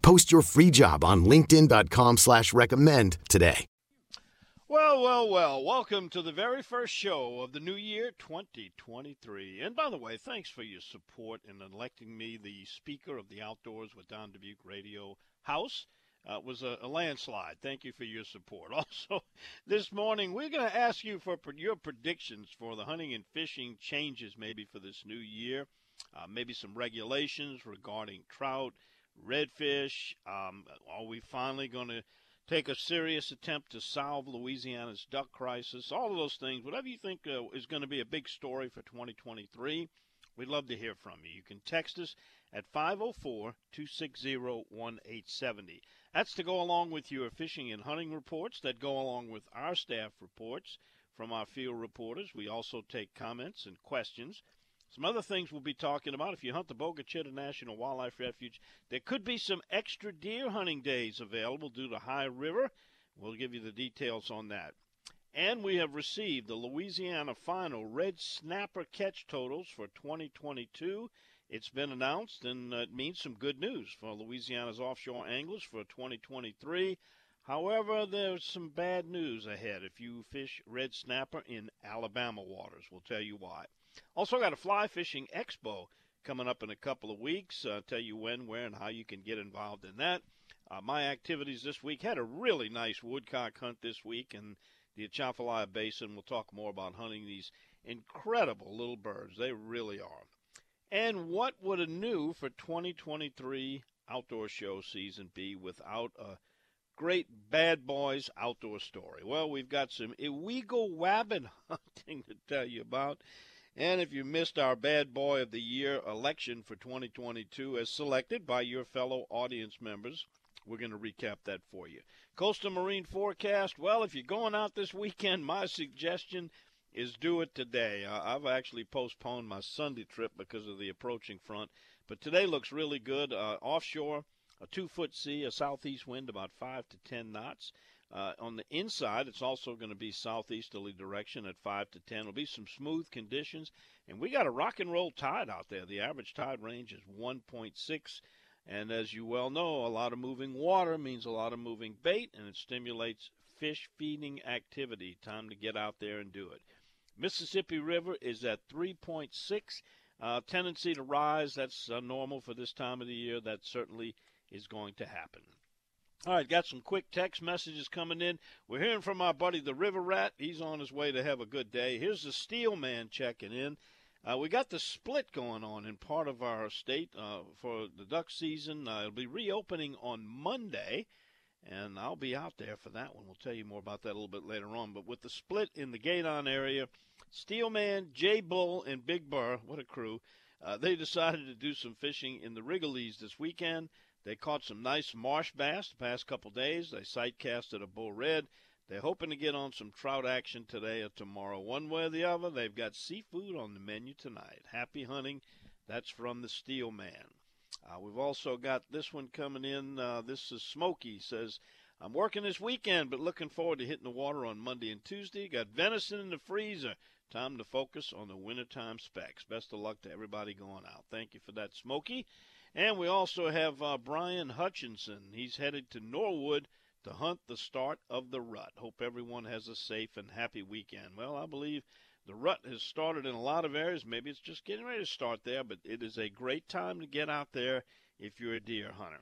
Post your free job on linkedin.com/recommend today. Well. Welcome to the very first show of the new year, 2023. And by the way, thanks for your support in electing me the Speaker of the Outdoors with Don Dubuque Radio House. Was a landslide. Thank you for your support. Also, this morning, we're going to ask you for your predictions for the hunting and fishing changes maybe for this new year. Maybe some regulations regarding trout, redfish. Are we finally going to take a serious attempt to solve Louisiana's duck crisis? All of those things, whatever you think is going to be a big story for 2023, we'd love to hear from you. You can text us at 504-260-1870. That's to go along with your fishing and hunting reports that go along with our staff reports from our field reporters. We also take comments and questions. Some other things we'll be talking about. If you hunt the Bogue Chitto National Wildlife Refuge, there could be some extra deer hunting days available due to high river. We'll give you the details on that. And we have received the Louisiana final red snapper catch totals for 2022. It's been announced, and it means some good news for Louisiana's offshore anglers for 2023. However, there's some bad news ahead if you fish red snapper in Alabama waters. We'll tell you why. Also got a fly fishing expo coming up in a couple of weeks. I'll tell you when, where, and how you can get involved in that. My activities this week, had a really nice woodcock hunt this week in the Atchafalaya Basin. We'll talk more about hunting these incredible little birds. They really are. And what would a new for 2023 outdoor show season be without a great bad boys outdoor story? Well, we've got some illegal wabbit hunting to tell you about. And if you missed our Bad Boy of the Year election for 2022 as selected by your fellow audience members, we're going to recap that for you. Coastal Marine Forecast, well, if you're going out this weekend, my suggestion is do it today. I've actually postponed my Sunday trip because of the approaching front, but today looks really good. Offshore, a 2-foot sea, a southeast wind about 5 to 10 knots. On the inside, it's also going to be southeasterly direction at 5 to 10. It'll be some smooth conditions, and we got a rock and roll tide out there. The average tide range is 1.6, and as you well know, a lot of moving water means a lot of moving bait, and it stimulates fish feeding activity. Time to get out there and do it. Mississippi River is at 3.6. Tendency to rise, that's normal for this time of the year. That certainly is going to happen. All right, got some quick text messages coming in. We're hearing from our buddy the River Rat. He's on his way to have a good day. Here's the Steel Man checking in. We got the split going on in part of our state for the duck season. It'll be reopening on Monday, and I'll be out there for that one. We'll tell you more about that a little bit later on. But with the split in the Gaydon area, Steel Man, J Bull, and Big Burr, what a crew, they decided to do some fishing in the Wrigalese this weekend. They caught some nice marsh bass the past couple days. They sight casted a bull red. They're hoping to get on some trout action today or tomorrow. One way or the other, they've got seafood on the menu tonight. Happy hunting. That's from the Steel Man. We've also got this one coming in. This is Smokey. Says, I'm working this weekend, but looking forward to hitting the water on Monday and Tuesday. Got venison in the freezer. Time to focus on the wintertime specs. Best of luck to everybody going out. Thank you for that, Smokey. And we also have Brian Hutchinson. He's headed to Norwood to hunt the start of the rut. Hope everyone has a safe and happy weekend. Well, I believe the rut has started in a lot of areas. Maybe it's just getting ready to start there, but it is a great time to get out there if you're a deer hunter.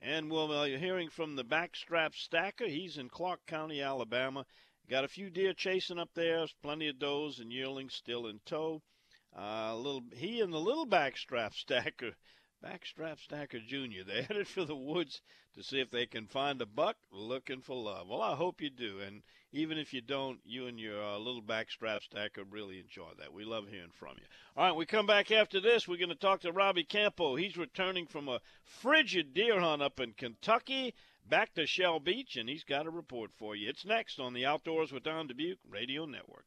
And we'll be hearing from the Backstrap Stacker. He's in Clark County, Alabama, Got a few deer chasing up there. Plenty of does and yearlings still in tow. He and the little backstrap stacker junior, they headed for the woods to see if they can find a buck looking for love. Well, I hope you do. And even if you don't, you and your little backstrap stacker really enjoy that. We love hearing from you. All right, we come back after this. We're going to talk to Robbie Campo. He's returning from a frigid deer hunt up in Kentucky back to Shell Beach, and he's got a report for you. It's next on the Outdoors with Don Dubuque Radio Network.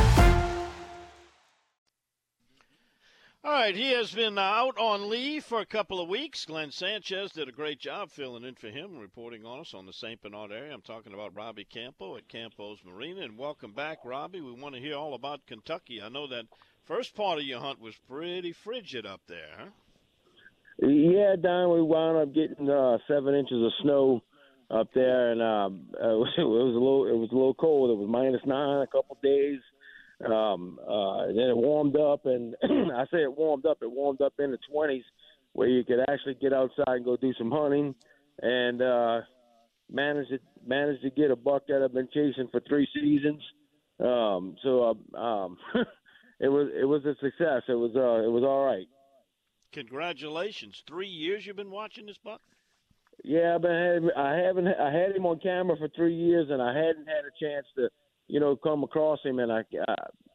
All right, he has been out on leave for a couple of weeks. Glenn Sanchez did a great job filling in for him, reporting on us on the St. Bernard area. I'm talking about Robbie Campo at Campo's Marina. And welcome back, Robbie. We want to hear all about Kentucky. I know that first part of your hunt was pretty frigid up there, huh? Yeah, Don, we wound up getting 7 inches of snow up there, and it was a little cold. It was -9 a couple days. Then it warmed up, and I say it warmed up in the 20s where you could actually get outside and go do some hunting, and managed to get a buck that I've been chasing for 3 seasons. It was a success. It was all right. Congratulations. 3 years you've been watching this buck? Yeah, but I had him on camera for 3 years, and I hadn't had a chance to come across him, and I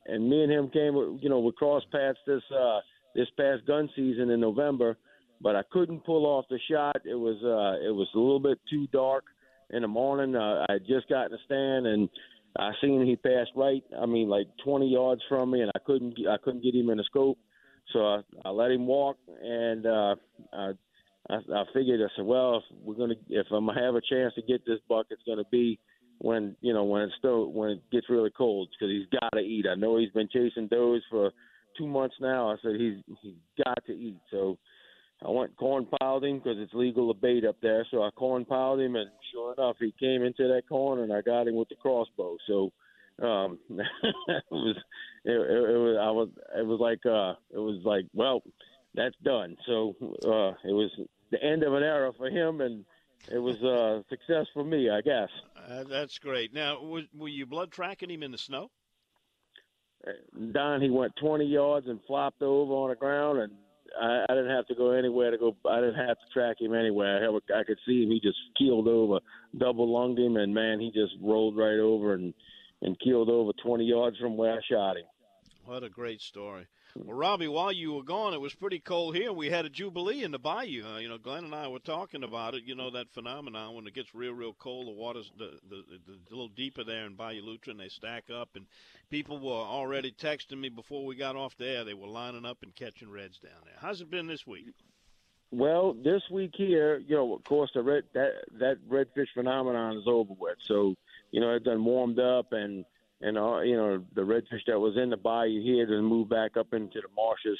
and me and him we crossed paths this past gun season in November, but I couldn't pull off the shot. It was a little bit too dark in the morning. I had just gotten a stand, and I seen he passed like 20 yards from me, and I couldn't get him in the scope, so I let him walk, and I figured, I said, well, if I'm gonna have a chance to get this buck, it's gonna be when it gets really cold, because he's got to eat. I know he's been chasing does for 2 months now. I said he's got to eat. So I went corn piled him, because it's legal to bait up there. So I corn piled him, and sure enough, he came into that corn, and I got him with the crossbow. So it was like well, that's done. So it was the end of an era for him, and it was a success for me, I guess. That's great. Now, were you blood tracking him in the snow? Don, he went 20 yards and flopped over on the ground, and I didn't have to go anywhere to go. I didn't have to track him anywhere. I could see him. He just keeled over, double-lunged him, and, man, he just rolled right over and keeled over 20 yards from where I shot him. What a great story. Well, Robbie, while you were gone, it was pretty cold here. We had a jubilee in the bayou. Glenn and I were talking about it. That phenomenon when it gets real, real cold, the water's a little deeper there in Bayou Lutra, and they stack up. And people were already texting me before we got off the air. They were lining up and catching reds down there. How's it been this week? Well, this week here, of course, the that redfish phenomenon is over with. So, it done warmed up, and the redfish that was in the bayou here to move back up into the marshes.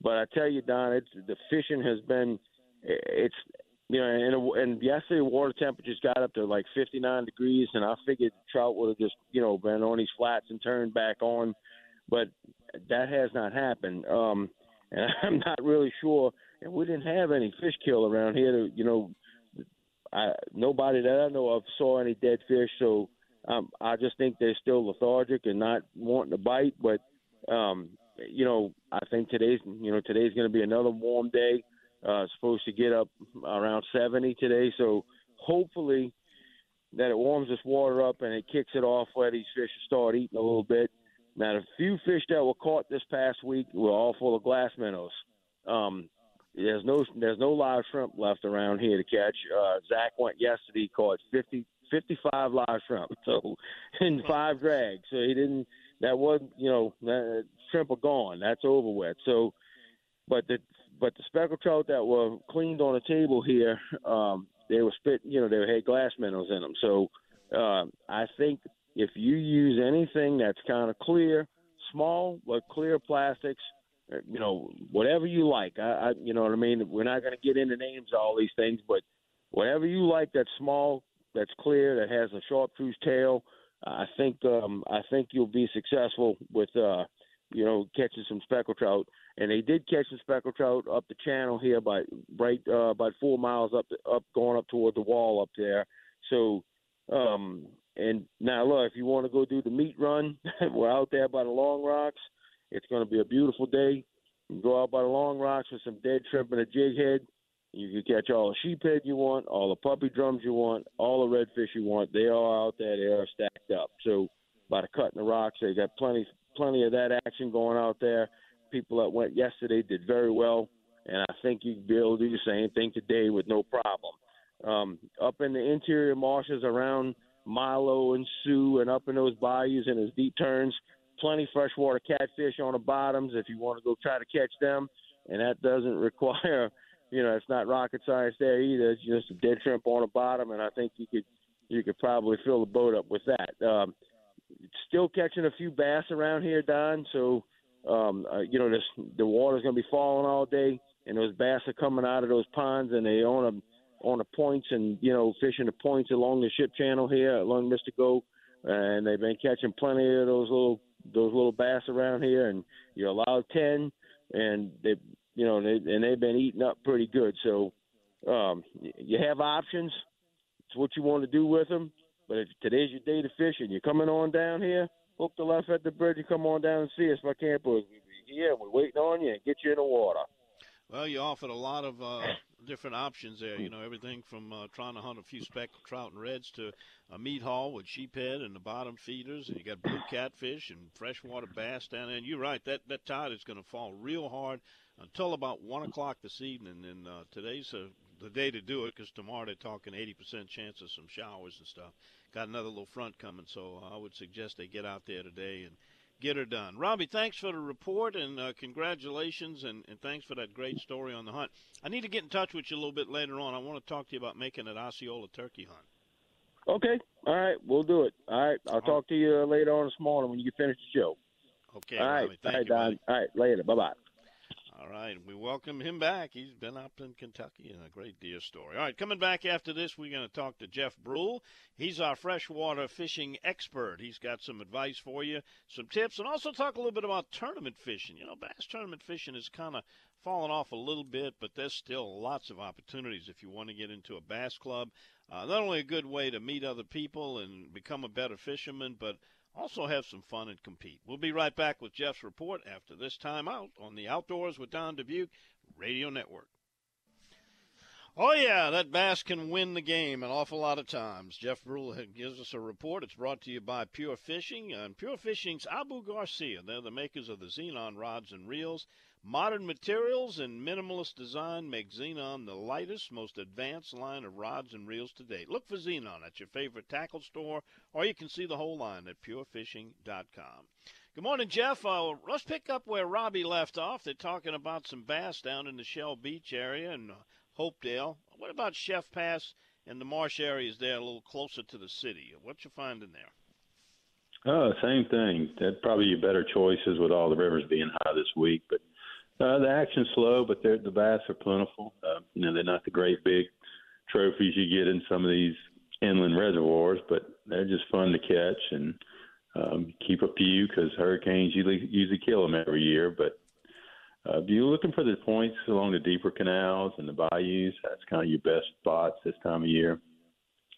But I tell you, Don, the fishing has been, and yesterday water temperatures got up to like 59 degrees, and I figured trout would have just, been on these flats and turned back on. But that has not happened. And I'm not really sure. And we didn't have any fish kill around here. Nobody that I know of saw any dead fish, so I just think they're still lethargic and not wanting to bite. But, I think today's going to be another warm day. It's supposed to get up around 70 today. So hopefully that it warms this water up and it kicks it off where these fish start eating a little bit. Now, the few fish that were caught this past week were all full of glass minnows. There's no live shrimp left around here to catch. Zach went yesterday, caught 55 live shrimp, so in 5 drags. So he didn't. That wasn't. Shrimp are gone. That's over with. So But the speckled trout that were cleaned on the table here, they were spitting, they had glass minerals in them. So I think if you use anything that's kind of clear, small but clear plastics, whatever you like, I you know what I mean? We're not going to get into names of all these things, but whatever you like that's small, that's clear, that has a chartreuse tail, I think you'll be successful with catching some speckled trout. And they did catch some speckled trout up the channel here, about 4 miles up going up toward the wall up there. So, and now look, if you want to go do the meat run, we're out there by the Long Rocks. It's going to be a beautiful day. You can go out by the Long Rocks with some dead shrimp and a jig head. You can catch all the sheephead you want, all the puppy drums you want, all the redfish you want. They are out there. They are stacked up. So by the cut in the rocks, they got plenty of that action going out there. People that went yesterday did very well, and I think you'd be able to do the same thing today with no problem. Up in the interior marshes around Milo and Sioux and up in those bayous and those deep turns, plenty freshwater catfish on the bottoms if you want to go try to catch them, and that doesn't require – it's not rocket science there either. It's just a dead shrimp on the bottom, and I think you could probably fill the boat up with that. Still catching a few bass around here, Don. So, the water's going to be falling all day, and those bass are coming out of those ponds, and they're on the points and, fishing the points along the ship channel here, along Mystico, and they've been catching plenty of those little bass around here, and you're allowed 10, and they – they've been eating up pretty good. So you have options. It's what you want to do with them. But if today's your day to fish and you're coming on down here, hook the left at the bridge and come on down and see us. My campers, we're waiting on you and get you in the water. Well, you offered a lot of different options there. Everything from trying to hunt a few speckled trout and reds to a meat haul with sheephead and the bottom feeders. And you got blue catfish and freshwater bass down there. And you're right, that tide is going to fall real hard until about 1 o'clock this evening, and today's the day to do it because tomorrow they're talking 80% chance of some showers and stuff. Got another little front coming, so I would suggest they get out there today and get her done. Robbie, thanks for the report, and congratulations, and thanks for that great story on the hunt. I need to get in touch with you a little bit later on. I want to talk to you about making an Osceola turkey hunt. Okay. All right. We'll do it. All right. I'll talk to you later on this morning when you finish the show. Okay, all right. Robbie, thank you, Don. All right. Later. Bye-bye. All right, we welcome him back. He's been up in Kentucky and a great deer story. All right, coming back after this, we're going to talk to Jeff Bruehl. He's our freshwater fishing expert. He's got some advice for you, some tips, and also talk a little bit about tournament fishing. Bass tournament fishing is kind of fallen off a little bit, but there's still lots of opportunities if you want to get into a bass club. Not only a good way to meet other people and become a better fisherman, but also have some fun and compete. We'll be right back with Jeff's report after this time out on the Outdoors with Don Dubuque Radio Network. Oh, yeah, that bass can win the game an awful lot of times. Jeff Bruehl gives us a report. It's brought to you by Pure Fishing, and Pure Fishing's Abu Garcia. They're the makers of the Xenon rods and reels. Modern materials and minimalist design make Xenon the lightest, most advanced line of rods and reels to date. Look for Xenon at your favorite tackle store, or you can see the whole line at purefishing.com. Good morning, Jeff. Let's pick up where Robbie left off. They're talking about some bass down in the Shell Beach area and Hopedale. What about Chef Pass and the marsh areas there a little closer to the city? What you finding there? Same thing. That's probably your better choices with all the rivers being high this week. But the action's slow, but the bass are plentiful. They're not the great big trophies you get in some of these inland reservoirs, but they're just fun to catch and keep a few because hurricanes usually kill them every year. But if you're looking for the points along the deeper canals and the bayous, that's kind of your best spots this time of year.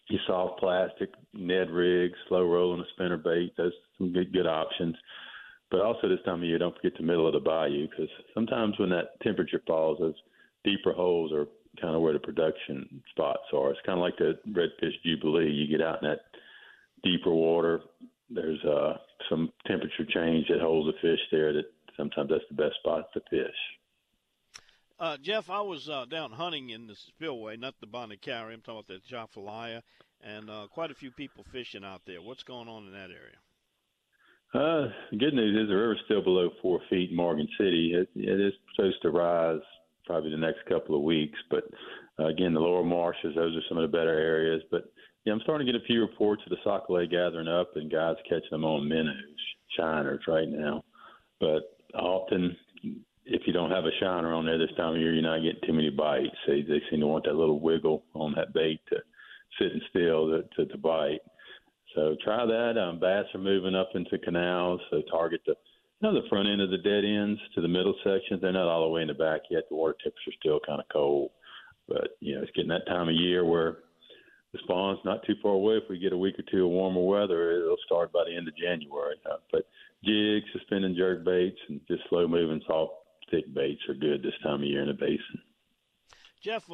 Your soft plastic, Ned rigs, slow rolling a spinnerbait, those are some good options. But also this time of year, don't forget the middle of the bayou because sometimes when that temperature falls, those deeper holes are kind of where the production spots are. It's kind of like the Redfish Jubilee. You get out in that deeper water, there's some temperature change that holds the fish there that sometimes that's the best spot to fish. Jeff, I was down hunting in the spillway, not the Bonacari. I'm talking about the Atchafalaya, and quite a few people fishing out there. What's going on in that area? The good news is the river's still below 4 feet in Morgan City. It is supposed to rise probably the next couple of weeks. But, again, the lower marshes, those are some of the better areas. But, yeah, I'm starting to get a few reports of the sockeye gathering up and guys catching them on minnows, shiners right now. But often if you don't have a shiner on there this time of year, you're not getting too many bites. They seem to want that little wiggle on that bait to sit and still to bite. So try that. Bass are moving up into canals, so target the front end of the dead ends to the middle sections. They're not all the way in the back yet. The water temperature's still kind of cold. But, you know, it's getting that time of year where the spawn's not too far away. If we get a week or two of warmer weather, it'll start by the end of January. But jigs, suspending jerk baits, and just slow-moving soft, thick baits are good this time of year in the basin. Jeff,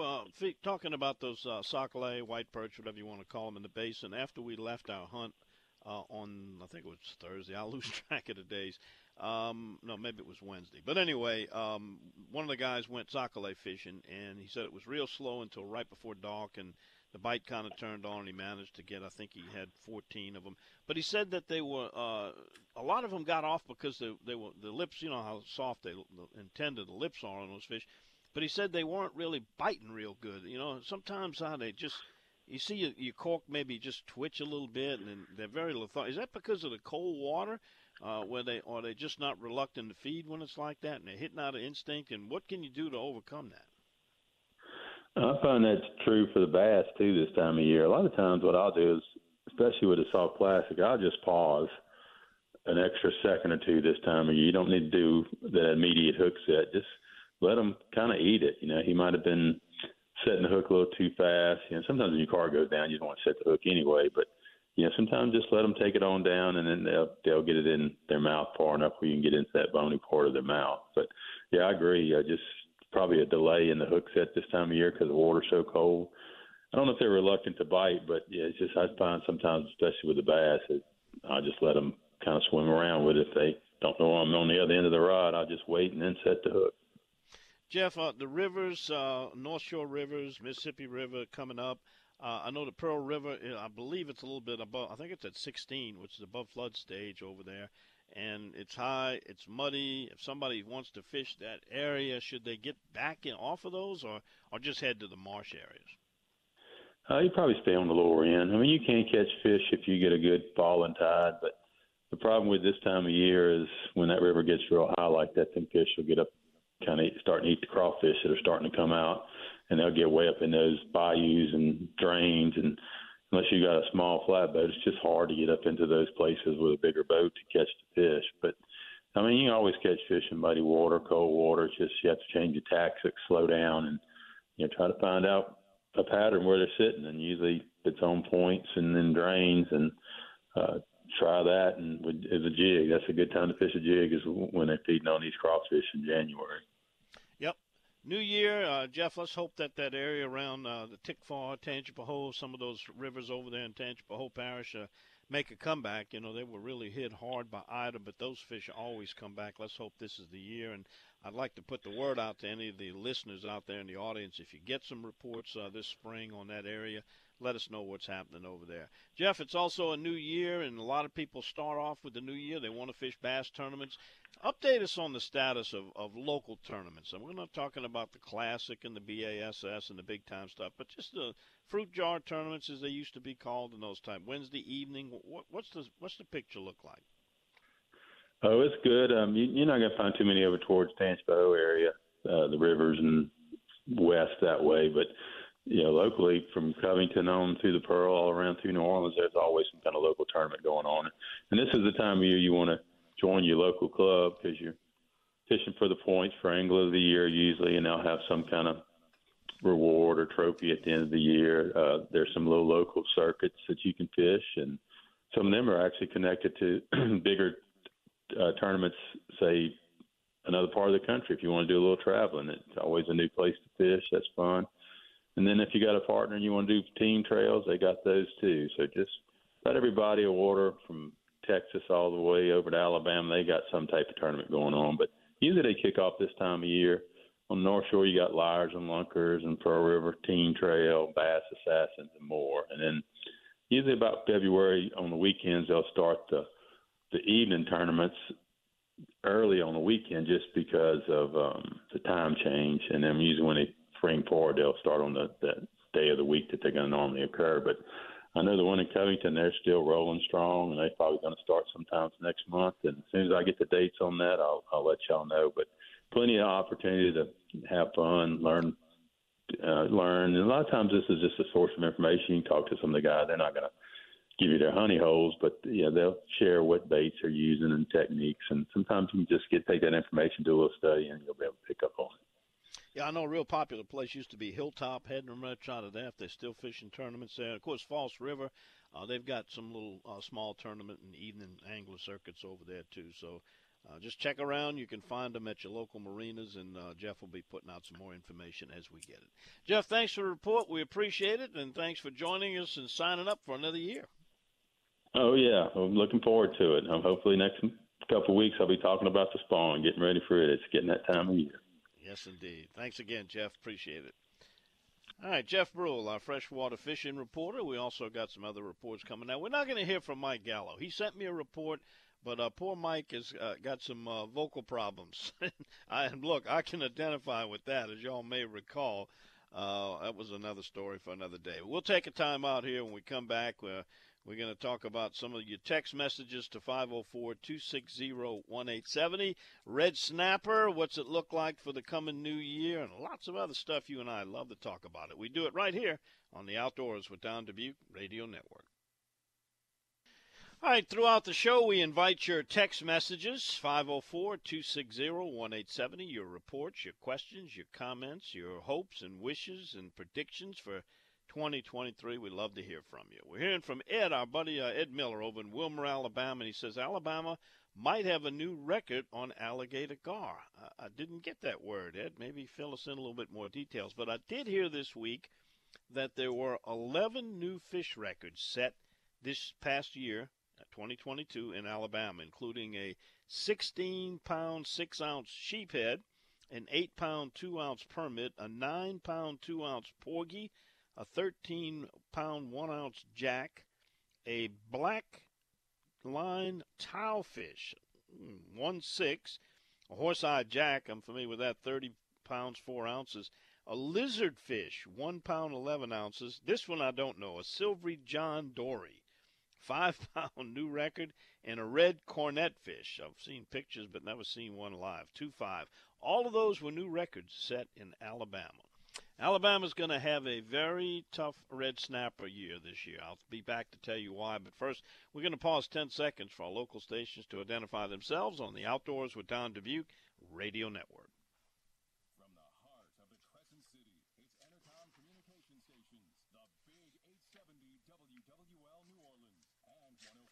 talking about those sockeye, white perch, whatever you want to call them, in the basin, after we left our hunt on, I think it was Thursday, I lose track of the days. No, maybe it was Wednesday. But anyway, one of the guys went sockeye fishing, and he said it was real slow until right before dark, and the bite kind of turned on, and he managed to get, I think he had 14 of them. But he said that they were, a lot of them got off because they were, the lips, you know how soft and tender the lips are on those fish. But he said they weren't really biting real good. You know, sometimes how they just, you see your cork maybe just twitch a little bit, and then they're very lethargic. Is that because of the cold water, or they just not reluctant to feed when it's like that, and they're hitting out of instinct? And what can you do to overcome that? I find that's true for the bass, too, this time of year. A lot of times what I'll do is, especially with a soft plastic, I'll just pause an extra second or two this time of year. You don't need to do that immediate hook set. Just let him kind of eat it. You know, he might have been setting the hook a little too fast. You know, sometimes when your car goes down, you don't want to set the hook anyway. But, you know, sometimes just let them take it on down, and then they'll get it in their mouth far enough where you can get into that bony part of their mouth. But, yeah, I agree. Just probably a delay in the hook set this time of year because the water's so cold. I don't know if they're reluctant to bite, but yeah, it's just I find sometimes, especially with the bass, I just let them kind of swim around with it. If they don't know I'm on the other end of the rod, I'll just wait and then set the hook. Jeff, the rivers, North Shore rivers, Mississippi River coming up. I know the Pearl River, I believe it's a little bit above, I think it's at 16, which is above flood stage over there. And it's high, it's muddy. If somebody wants to fish that area, should they get back off of those or just head to the marsh areas? You probably stay on the lower end. I mean, you can catch fish if you get a good falling tide, but the problem with this time of year is when that river gets real high like that, then fish will get up, kind of starting to eat the crawfish that are starting to come out, and they'll get way up in those bayous and drains, and unless you got a small flatboat, it's just hard to get up into those places with a bigger boat to catch the fish. But, I mean, you can always catch fish in muddy water, cold water. It's just you have to change your tactics, slow down, and, you know, try to find out a pattern where they're sitting. And usually it's on points and then drains, and try that. And with a jig, that's a good time to fish a jig is when they're feeding on these crawfish in January. New year, Jeff, let's hope that area around the Tickfar, Tangipahoa, some of those rivers over there in Tangipahoa Parish make a comeback. You know, they were really hit hard by Ida, but those fish always come back. Let's hope this is the year. And I'd like to put the word out to any of the listeners out there in the audience. If you get some reports this spring on that area, let us know what's happening over there. Jeff, it's also a new year, and a lot of people start off with the new year. They want to fish bass tournaments. Update us on the status of local tournaments. And we're not talking about the Classic and the BASS and the big-time stuff, but just the fruit jar tournaments, as they used to be called in those times. Wednesday evening, what's the picture look like? Oh, it's good. You're not going to find too many over towards Tangipahoa area, the rivers and west that way, but you know, locally from Covington on through the Pearl, all around through New Orleans, there's always some kind of local tournament going on. And this is the time of year you want to join your local club because you're fishing for the points for angler of the year usually, and they'll have some kind of reward or trophy at the end of the year. There's some little local circuits that you can fish, and some of them are actually connected to bigger tournaments, say, another part of the country. If you want to do a little traveling, it's always a new place to fish. That's fun. And then if you got a partner and you want to do team trails, they got those too. So just about every body of water from Texas all the way over to Alabama, they got some type of tournament going on. But usually they kick off this time of year. On the North Shore, you got Liars and Lunkers and Pearl River, Team Trail, Bass Assassins, and more. And then usually about February on the weekends, they'll start the the evening tournaments early on the weekend just because of the time change. And then usually when they spring forward, they'll start on the day of the week that they're going to normally occur. But I know the one in Covington, they're still rolling strong, and they're probably going to start sometimes next month. And as soon as I get the dates on that, I'll let y'all know. But plenty of opportunity to have fun, learn. And a lot of times this is just a source of information. You can talk to some of the guys. They're not going to give you their honey holes, but yeah, they'll share what baits they're using and techniques. And sometimes you can just take that information, do a little study, and you'll be able to pick up on it. Yeah, I know a real popular place used to be Hilltop, heading much out of that. They're still fishing tournaments there. Of course, False River, they've got some little small tournament and evening angler circuits over there, too. So just check around. You can find them at your local marinas, and Jeff will be putting out some more information as we get it. Jeff, thanks for the report. We appreciate it, and thanks for joining us and signing up for another year. Oh, yeah. I'm looking forward to it. Hopefully next couple of weeks I'll be talking about the spawn, getting ready for it. It's getting that time of year. Yes, indeed. Thanks again, Jeff. Appreciate it. All right, Jeff Bruehl, our freshwater fishing reporter. We also got some other reports coming out. We're not going to hear from Mike Gallo. He sent me a report, but poor Mike has got some vocal problems. And look, I can identify with that, as y'all may recall. That was another story for another day. We'll take a time out here when we come back. We're going to talk about some of your text messages to 504-260-1870. Red snapper, what's it look like for the coming new year, and lots of other stuff you and I love to talk about it. We do it right here on the Outdoors with Don Dubuque Radio Network. All right, throughout the show, we invite your text messages, 504-260-1870, your reports, your questions, your comments, your hopes and wishes and predictions for 2023, we'd love to hear from you. We're hearing from Ed, our buddy Ed Miller over in Wilmer, Alabama, and he says Alabama might have a new record on alligator gar. I didn't get that word, Ed. Maybe fill us in a little bit more details. But I did hear this week that there were 11 new fish records set this past year, 2022, in Alabama, including a 16-pound, 6-ounce sheephead, an 8-pound, 2-ounce permit, a 9-pound, 2-ounce porgy, a 13-pound, 1-ounce jack, a black line tilefish, 1.6, a horse-eye jack, I'm familiar with that, 30 pounds, 4 ounces, a lizardfish, 1 pound, 11 ounces. This one I don't know, a silvery John Dory, 5-pound new record, and a red cornetfish. I've seen pictures but never seen one live, 2.5. All of those were new records set in Alabama. Alabama's going to have a very tough red snapper year this year. I'll be back to tell you why, but first we're going to pause 10 seconds for our local stations to identify themselves on the Outdoors with Don Dubuque Radio Network. From the heart of the Crescent City, it's Entercom Communication Stations, the big 870 WWL New Orleans and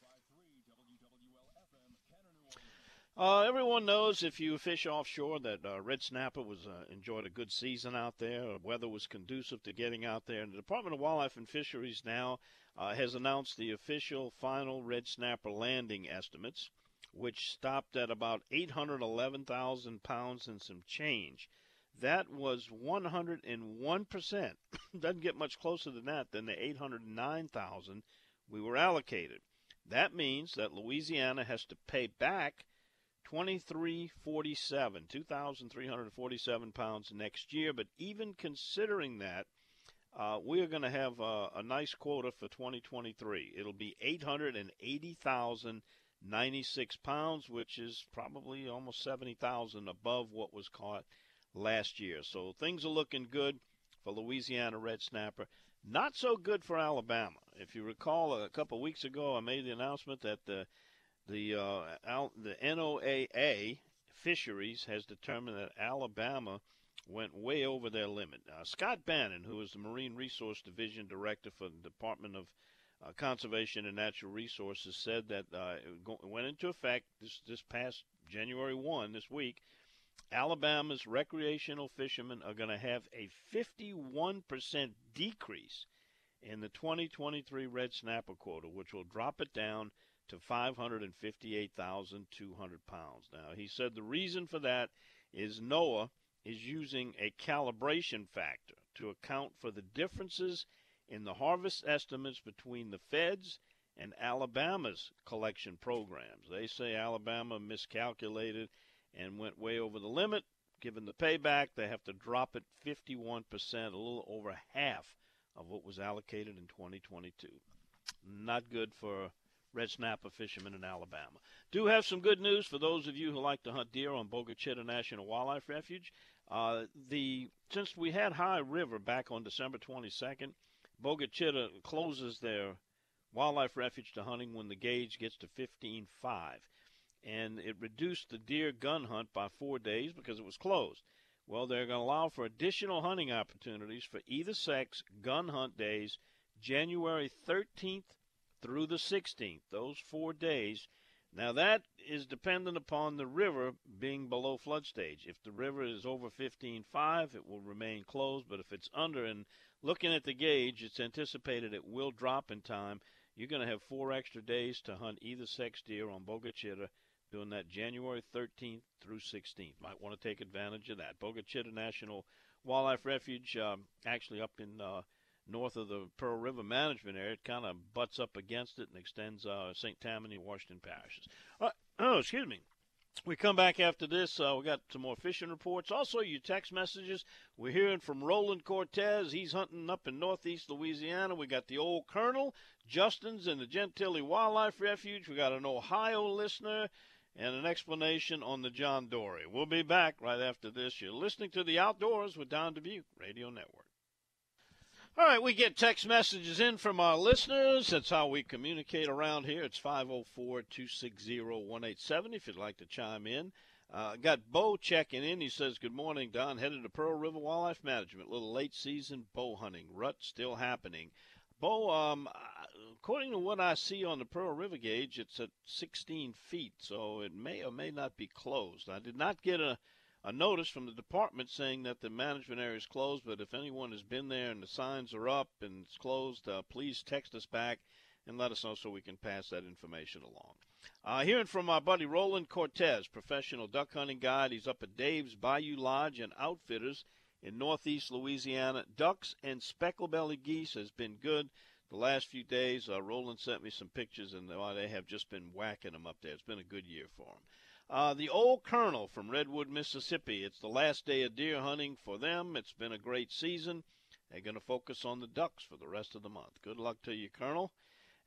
105.3 WWL FM Kenner New Orleans. Everyone knows if you fish offshore that red snapper was enjoyed a good season out there. Weather was conducive to getting out there. And the Department of Wildlife and Fisheries now has announced the official final red snapper landing estimates, which stopped at about 811,000 pounds and some change. That was 101%. Doesn't get much closer than that than the 809,000 we were allocated. That means that Louisiana has to pay back 2,347 pounds next year. But even considering that, we are going to have a nice quota for 2023. It'll be 880,096 pounds, which is probably almost 70,000 above what was caught last year. So things are looking good for Louisiana red snapper. Not so good for Alabama. If you recall, a couple of weeks ago, I made the announcement that the NOAA Fisheries has determined that Alabama went way over their limit. Scott Bannon, who is the Marine Resource Division Director for the Department of Conservation and Natural Resources, said that it went into effect this past January 1, this week. Alabama's recreational fishermen are going to have a 51% decrease in the 2023 red snapper quota, which will drop it down to 558,200 pounds. Now, he said the reason for that is NOAA is using a calibration factor to account for the differences in the harvest estimates between the feds and Alabama's collection programs. They say Alabama miscalculated and went way over the limit. Given the payback, they have to drop it 51%, a little over half of what was allocated in 2022. Not good for red snapper fishermen in Alabama. Do have some good news for those of you who like to hunt deer on Bogue Chitto National Wildlife Refuge. Since we had High River back on December 22nd, Bogue Chitto closes their wildlife refuge to hunting when the gauge gets to 15.5, and it reduced the deer gun hunt by 4 days because it was closed. Well, they're going to allow for additional hunting opportunities for either sex gun hunt days January 13th through the 16th, those 4 days. Now, that is dependent upon the river being below flood stage. If the river is over 15.5, it will remain closed, but if it's under, and looking at the gauge, it's anticipated it will drop in time. You're going to have 4 extra days to hunt either sex deer on Bogue Chitto during that January 13th through 16th. Might want to take advantage of that. Bogue Chitto National Wildlife Refuge, actually up in north of the Pearl River management area. It kind of butts up against it and extends St. Tammany, Washington parishes. Excuse me. We come back after this. We got some more fishing reports. Also, your text messages. We're hearing from Roland Cortez. He's hunting up in northeast Louisiana. We got the old Colonel. Justin's in the Gentilly Wildlife Refuge. We got an Ohio listener and an explanation on the John Dory. We'll be back right after this. You're listening to The Outdoors with Don Dubuque Radio Network. All right, we get text messages in from our listeners. That's how we communicate around here. It's 504-260-1870 if you'd like to chime in. Got Bo checking in. He says, good morning, Don. Headed to Pearl River Wildlife Management. Little late season bow hunting. Rut still happening. Bo, according to what I see on the Pearl River gauge, it's at 16 feet, so it may or may not be closed. I did not get a notice from the department saying that the management area is closed, but if anyone has been there and the signs are up and it's closed, please text us back and let us know so we can pass that information along. Hearing from our buddy Roland Cortez, professional duck hunting guide. He's up at Dave's Bayou Lodge and Outfitters in northeast Louisiana. Ducks and specklebelly geese has been good the last few days. Roland sent me some pictures, and they have just been whacking them up there. It's been a good year for them. The old Colonel from Redwood, Mississippi. It's the last day of deer hunting for them. It's been a great season. They're going to focus on the ducks for the rest of the month. Good luck to you, Colonel.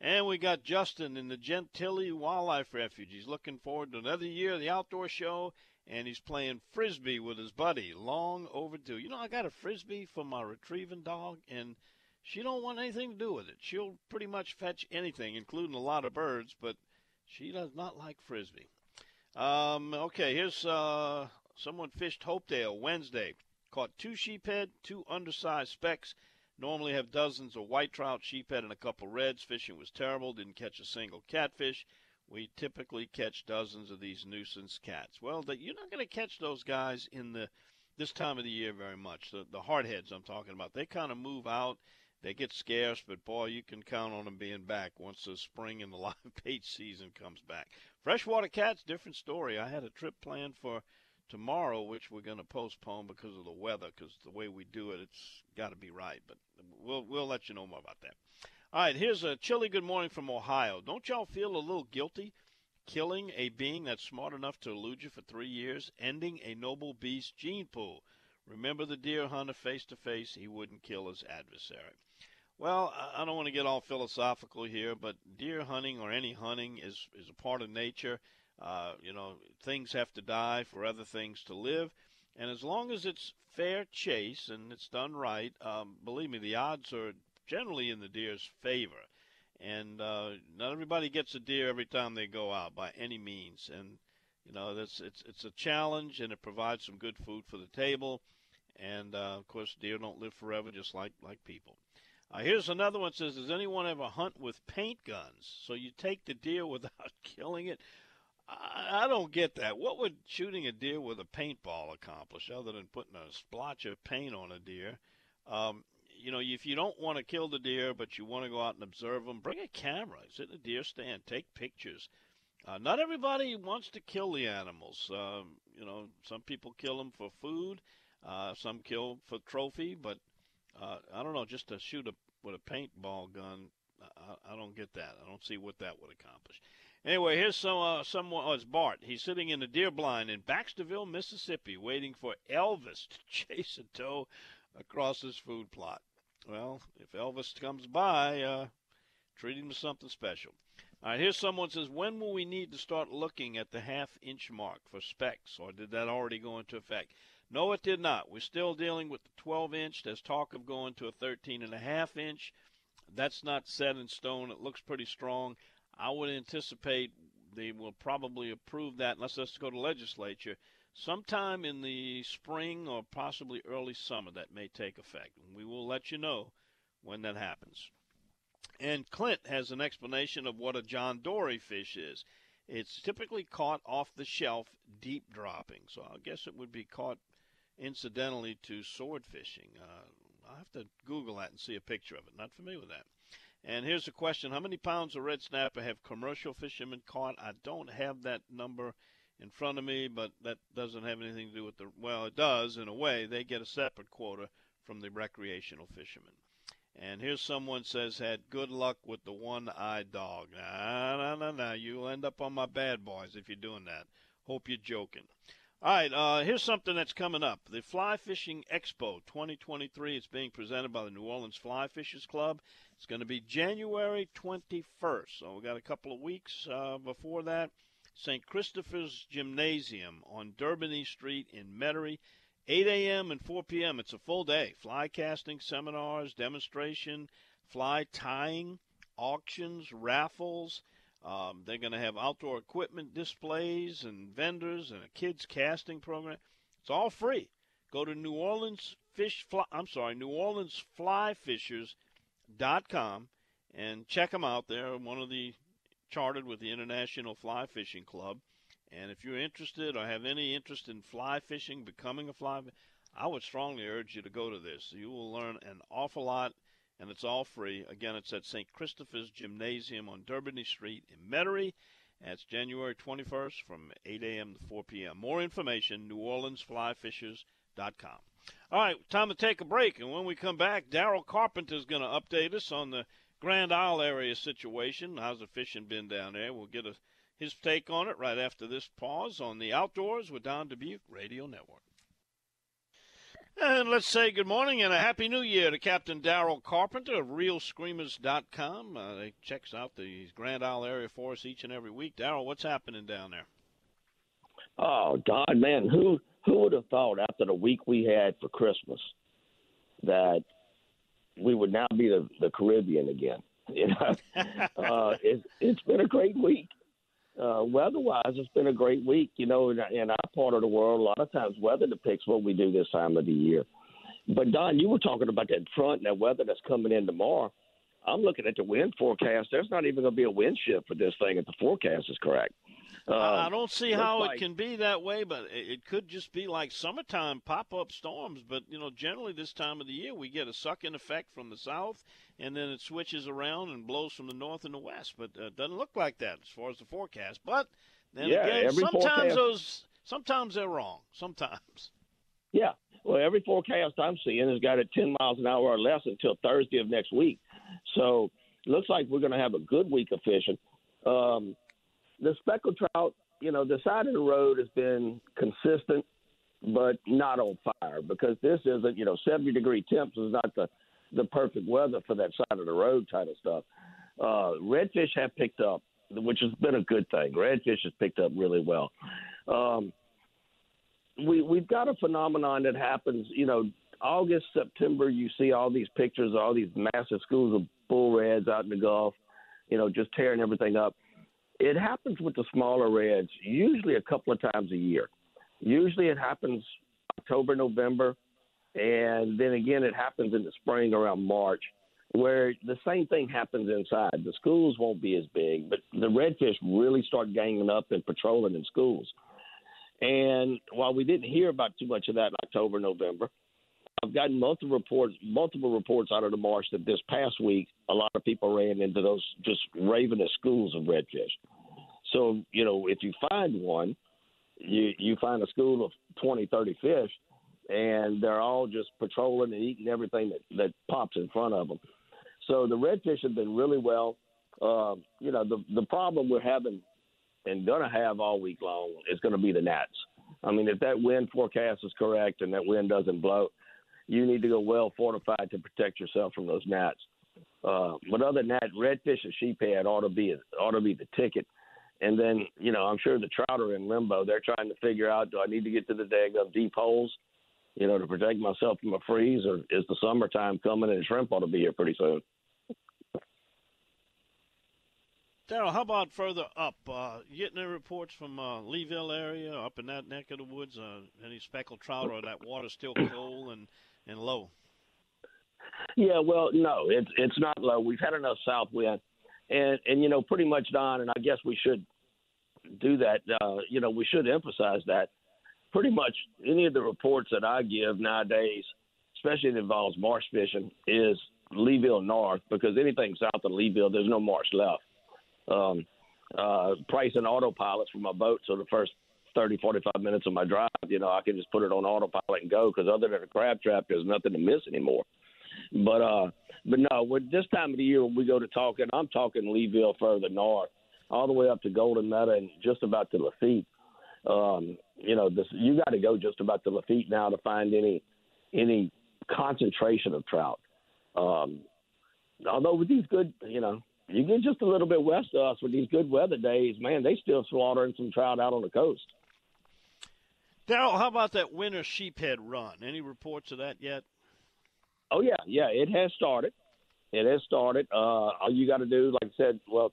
And we got Justin in the Gentilly Wildlife Refuge. He's looking forward to another year of the outdoor show, and he's playing Frisbee with his buddy. Long overdue. You know, I got a Frisbee for my retrieving dog, and she don't want anything to do with it. She'll pretty much fetch anything, including a lot of birds, but she does not like Frisbee. Okay, here's someone fished Hopedale Wednesday. Caught 2 sheephead, 2 undersized specks. Normally have dozens of white trout, sheephead, and a couple reds. Fishing was terrible. Didn't catch a single catfish. We typically catch dozens of these nuisance cats. Well, you're not going to catch those guys in this time of the year very much. The hardheads I'm talking about. They kind of move out. They get scarce, but, boy, you can count on them being back once the spring and the live bait season comes back. Freshwater cats, different story. I had a trip planned for tomorrow, which we're going to postpone because of the weather, because the way we do it, it's got to be right. But we'll let you know more about that. All right, here's a chilly good morning from Ohio. Don't y'all feel a little guilty killing a being that's smart enough to elude you for 3 years, ending a noble beast gene pool? Remember the deer hunter face-to-face. He wouldn't kill his adversary. Well, I don't want to get all philosophical here, but deer hunting or any hunting is a part of nature. You know, things have to die for other things to live. And as long as it's fair chase and it's done right, believe me, the odds are generally in the deer's favor. And not everybody gets a deer every time they go out by any means. And, you know, it's a challenge, and it provides some good food for the table. And, of course, deer don't live forever just like people. Here's another one. It says, does anyone ever hunt with paint guns? So you take the deer without killing it? I don't get that. What would shooting a deer with a paintball accomplish other than putting a splotch of paint on a deer? You know, if you don't want to kill the deer but you want to go out and observe them, bring a camera. Sit in a deer stand. Take pictures. Not everybody wants to kill the animals. You know, some people kill them for food. Some kill for trophy, but I don't know, just to shoot with a paintball gun, I don't get that. I don't see what that would accomplish. Anyway, here's someone. Oh, it's Bart. He's sitting in a deer blind in Baxterville, Mississippi, waiting for Elvis to chase a doe across his food plot. Well, if Elvis comes by, treat him to something special. All right, here's someone says, when will we need to start looking at the half-inch mark for specks, or did that already go into effect? No, it did not. We're still dealing with the 12-inch. There's talk of going to a 13.5-inch. That's not set in stone. It looks pretty strong. I would anticipate they will probably approve that, unless that's to go to legislature, sometime in the spring or possibly early summer. That may take effect. We will let you know when that happens. And Clint has an explanation of what a John Dory fish is. It's typically caught off the shelf, deep dropping. So I guess it would be caught incidentally to sword fishing. I'll have to Google that and see a picture of it. Not familiar with that. And here's a question. How many pounds of red snapper have commercial fishermen caught? I don't have that number in front of me, but that doesn't have anything to do with the – well, it does in a way. They get a separate quota from the recreational fishermen. And here's someone says, had good luck with the one-eyed dog. No. You'll end up on my bad boys if you're doing that. Hope you're joking. All right, here's something that's coming up. The Fly Fishing Expo 2023 is being presented by the New Orleans Fly Fishers Club. It's going to be January 21st, so we've got a couple of weeks before that. St. Christopher's Gymnasium on Durbany Street in Metairie, 8 a.m. and 4 p.m. It's a full day. Fly casting, seminars, demonstration, fly tying, auctions, raffles. They're going to have outdoor equipment displays and vendors and a kids casting program. It's all free. Go to NewOrleansFlyFishers.com and check them out. They're one of the chartered with the International Fly Fishing Club. And if you're interested or have any interest in fly fishing, becoming a fly, I would strongly urge you to go to this. You will learn an awful lot. And it's all free. Again, it's at St. Christopher's Gymnasium on Durbany Street in Metairie. That's January 21st from 8 a.m. to 4 p.m. More information, NewOrleansFlyFishers.com. All right, time to take a break. And when we come back, Darryl Carpenter is going to update us on the Grand Isle area situation. How's the fishing been down there? We'll get his take on it right after this pause on The Outdoors with Don Dubuque Radio Network. And let's say good morning and a happy new year to Captain Darryl Carpenter of RealScreamers.com. He checks out the Grand Isle area for us each and every week. Darryl, what's happening down there? Oh, God, man, who would have thought after the week we had for Christmas that we would now be the Caribbean again? You know, it's been a great week. Weather-wise, it's been a great week. You know, in our part of the world, a lot of times weather depicts what we do this time of the year. But, Don, you were talking about that front and that weather that's coming in tomorrow. I'm looking at the wind forecast. There's not even going to be a wind shift for this thing if the forecast is correct. I don't see how it can be that way, but it could just be like summertime pop-up storms. But, you know, generally this time of the year we get a sucking effect from the south, and then it switches around and blows from the north and the west. But it doesn't look like that as far as the forecast. But then again, sometimes they're wrong. Sometimes. Yeah. Well, every forecast I'm seeing has got it 10 miles an hour or less until Thursday of next week. So looks like we're going to have a good week of fishing. The speckled trout, you know, the side of the road has been consistent, but not on fire because this isn't, you know, 70-degree temps is not the perfect weather for that side of the road kind of stuff. Redfish have picked up, which has been a good thing. Redfish has picked up really well. We've got a phenomenon that happens, you know, August, September, you see all these pictures, all these massive schools of bull reds out in the Gulf, you know, just tearing everything up. It happens with the smaller reds usually a couple of times a year. Usually it happens October, November, and then again it happens in the spring around March where the same thing happens inside. The schools won't be as big, but the redfish really start ganging up and patrolling in schools. And while we didn't hear about too much of that in October, November, I've gotten multiple reports out of the marsh that this past week, a lot of people ran into those just ravenous schools of redfish. So, you know, if you find one, you find a school of 20, 30 fish, and they're all just patrolling and eating everything that pops in front of them. So the redfish have been really well. The problem we're having and going to have all week long is going to be the gnats. I mean, if that wind forecast is correct and that wind doesn't blow, you need to go well fortified to protect yourself from those gnats. But other than that, redfish and sheephead ought to be the ticket. And then, I'm sure the trout are in limbo. They're trying to figure out, do I need to get to the daggum deep holes, to protect myself from a freeze, or is the summertime coming and shrimp ought to be here pretty soon? Darryl, how about further up? Getting any reports from Leeville area, up in that neck of the woods? Any speckled trout, or that water still cold and low? Yeah, well, no, it's not low. We've had enough south wind. And pretty much, Don, and I guess we should do that. We should emphasize that. Pretty much any of the reports that I give nowadays, especially if it involves marsh fishing, is Leeville north, because anything south of Leeville, there's no marsh left. Pricing autopilots for my boat, so the first 30, 45 minutes of my drive, I can just put it on autopilot and go, because other than a crab trap, there's nothing to miss anymore. But no, with this time of the year when we go to talking, I'm talking Leeville further north, all the way up to Golden Meadow and just about to Lafitte. You got to go just about to Lafitte now to find any concentration of trout. Although with these good, you get just a little bit west of us with these good weather days, man, they still slaughtering some trout out on the coast. Darryl, how about that winter sheephead run? Any reports of that yet? Oh, yeah, it has started. All you got to do, like I said, well,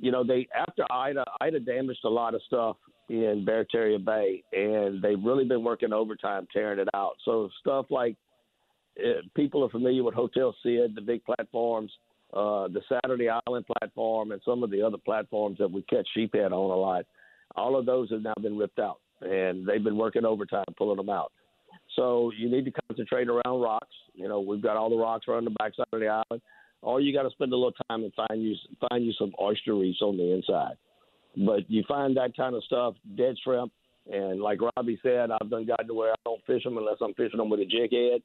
they after Ida damaged a lot of stuff in Barataria Bay, and they've really been working overtime tearing it out. So stuff like people are familiar with Hotel Cid, the big platforms, the Saturday Island platform, and some of the other platforms that we catch sheephead on a lot. All of those have now been ripped out, and they've been working overtime pulling them out. So you need to concentrate around rocks. We've got all the rocks around the backside of the island. Or you got to spend a little time and find you some oyster reefs on the inside. But you find that kind of stuff, dead shrimp. And like Robbie said, I've done gotten to where I don't fish them unless I'm fishing them with a jig head.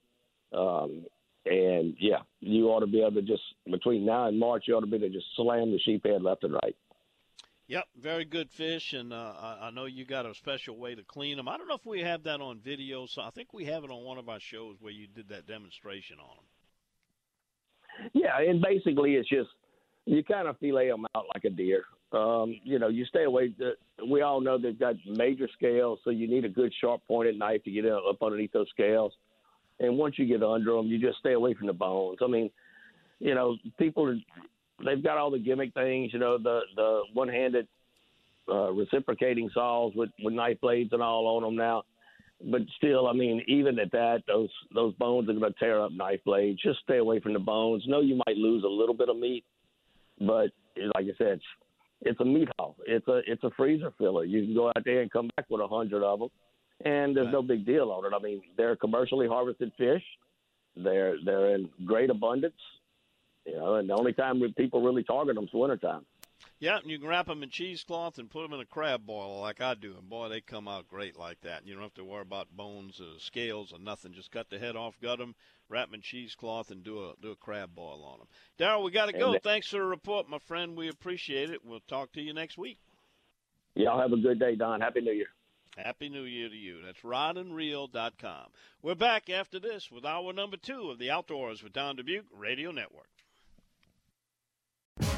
And, yeah, you ought to be able to just, between now and March, you ought to be able to just slam the sheephead left and right. Yep, very good fish, and I know you got a special way to clean them. I don't know if we have that on video, so I think we have it on one of our shows where you did that demonstration on them. Yeah, and basically it's just you kind of fillet them out like a deer. You stay away. We all know they've got major scales, so you need a good sharp-pointed knife to get up underneath those scales. And once you get under them, you just stay away from the bones. I mean, people are – they've got all the gimmick things, the one-handed reciprocating saws with knife blades and all on them now. But still, I mean, even at that, those bones are going to tear up knife blades. Just stay away from the bones. No, you might lose a little bit of meat, but like I said, it's a meat haul. It's a freezer filler. You can go out there and come back with 100 of them, and there's no big deal on it. I mean, they're commercially harvested fish. They're in great abundance. And the only time people really target them is wintertime. Yeah, and you can wrap them in cheesecloth and put them in a crab boiler like I do. And, boy, they come out great like that. And you don't have to worry about bones or scales or nothing. Just cut the head off, gut them, wrap them in cheesecloth, and do a crab boil on them. Darryl, we got to go. Thanks for the report, my friend. We appreciate it. We'll talk to you next week. Y'all have a good day, Don. Happy New Year. Happy New Year to you. That's rodandreel.com. We're back after this with hour number 2 of The Outdoors with Don Dubuque Radio Network.